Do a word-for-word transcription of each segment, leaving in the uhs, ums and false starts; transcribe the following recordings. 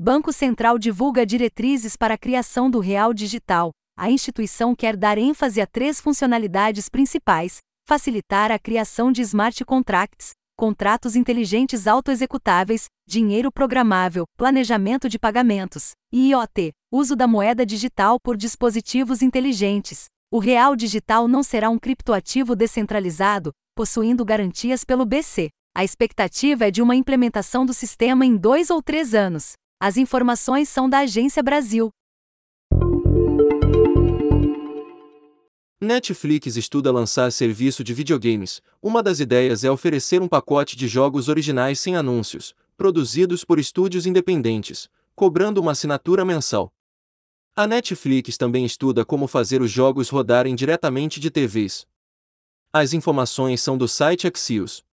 Banco Central divulga diretrizes para a criação do Real Digital. A instituição quer dar ênfase a três funcionalidades principais: facilitar a criação de smart contracts, contratos inteligentes autoexecutáveis, dinheiro programável, planejamento de pagamentos, e I o T, uso da moeda digital por dispositivos inteligentes. O Real Digital não será um criptoativo descentralizado, possuindo garantias pelo B C. A expectativa é de uma implementação do sistema em dois ou três anos. As informações são da Agência Brasil. Netflix estuda lançar serviço de videogames. Uma das ideias é oferecer um pacote de jogos originais sem anúncios, produzidos por estúdios independentes, cobrando uma assinatura mensal. A Netflix também estuda como fazer os jogos rodarem diretamente de T Vs. As informações são do site Axios.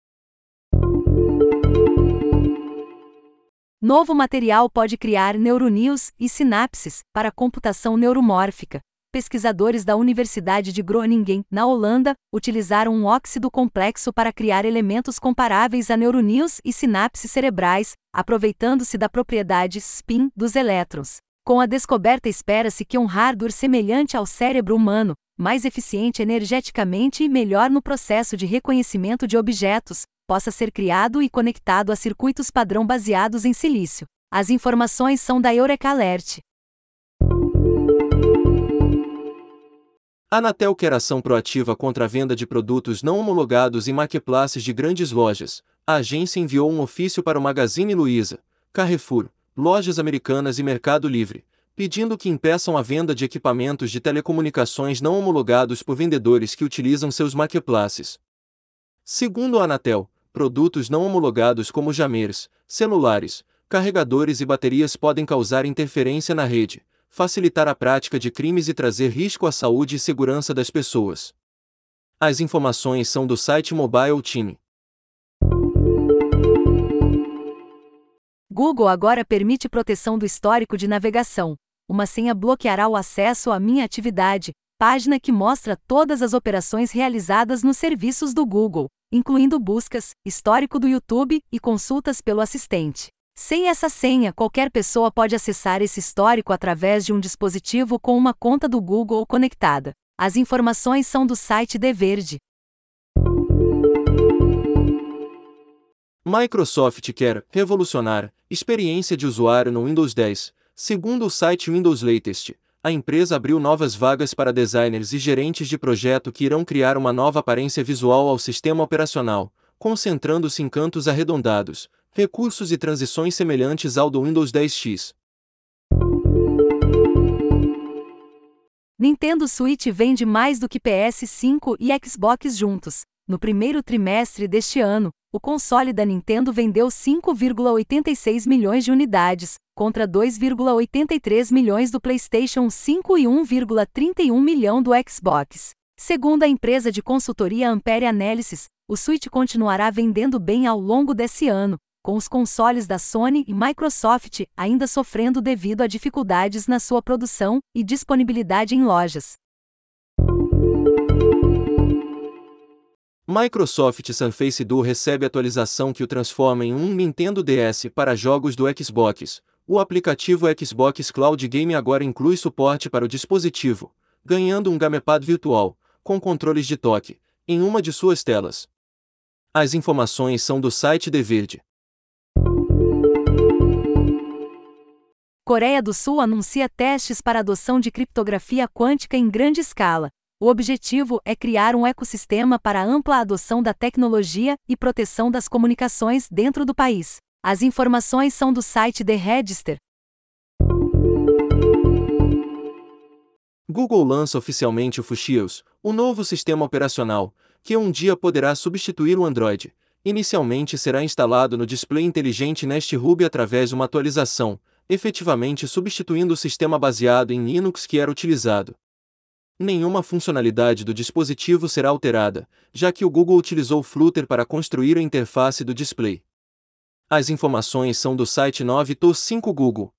Novo material pode criar neuronews e sinapses para computação neuromórfica. Pesquisadores da Universidade de Groningen, na Holanda, utilizaram um óxido complexo para criar elementos comparáveis a neuronews e sinapses cerebrais, aproveitando-se da propriedade spin dos elétrons. Com a descoberta, espera-se que um hardware semelhante ao cérebro humano, mais eficiente energeticamente e melhor no processo de reconhecimento de objetos, possa ser criado e conectado a circuitos padrão baseados em silício. As informações são da EurekAlert. Anatel quer ação proativa contra a venda de produtos não homologados em marketplaces de grandes lojas. A agência enviou um ofício para o Magazine Luiza, Carrefour, lojas americanas e Mercado Livre, pedindo que impeçam a venda de equipamentos de telecomunicações não homologados por vendedores que utilizam seus marketplaces. Segundo a Anatel, produtos não homologados como jammers, celulares, carregadores e baterias podem causar interferência na rede, facilitar a prática de crimes e trazer risco à saúde e segurança das pessoas. As informações são do site Mobile Team. Google agora permite proteção do histórico de navegação. Uma senha bloqueará o acesso à Minha Atividade, página que mostra todas as operações realizadas nos serviços do Google, incluindo buscas, histórico do YouTube e consultas pelo assistente. Sem essa senha, qualquer pessoa pode acessar esse histórico através de um dispositivo com uma conta do Google conectada. As informações são do site The Verge. Microsoft quer revolucionar experiência de usuário no Windows dez. Segundo o site Windows Latest, a empresa abriu novas vagas para designers e gerentes de projeto que irão criar uma nova aparência visual ao sistema operacional, concentrando-se em cantos arredondados, recursos e transições semelhantes ao do Windows dez X. Nintendo Switch vende mais do que P S cinco e Xbox juntos. No primeiro trimestre deste ano, o console da Nintendo vendeu cinco vírgula oitenta e seis milhões de unidades, contra dois vírgula oitenta e três milhões do PlayStation cinco e um vírgula trinta e um milhão do Xbox. Segundo a empresa de consultoria Ampere Analysis, o Switch continuará vendendo bem ao longo desse ano, com os consoles da Sony e Microsoft ainda sofrendo devido a dificuldades na sua produção e disponibilidade em lojas. Microsoft Surface Duo recebe atualização que o transforma em um Nintendo D S para jogos do Xbox. O aplicativo Xbox Cloud Gaming agora inclui suporte para o dispositivo, ganhando um Gamepad virtual, com controles de toque, em uma de suas telas. As informações são do site The Verge. Coreia do Sul anuncia testes para adoção de criptografia quântica em grande escala. O objetivo é criar um ecossistema para a ampla adoção da tecnologia e proteção das comunicações dentro do país. As informações são do site The Register. Google lança oficialmente o Fuchsia, o novo sistema operacional, que um dia poderá substituir o Android. Inicialmente será instalado no display inteligente Nest Hub através de uma atualização, efetivamente substituindo o sistema baseado em Linux que era utilizado. Nenhuma funcionalidade do dispositivo será alterada, já que o Google utilizou Flutter para construir a interface do display. As informações são do site nove to cinco Google.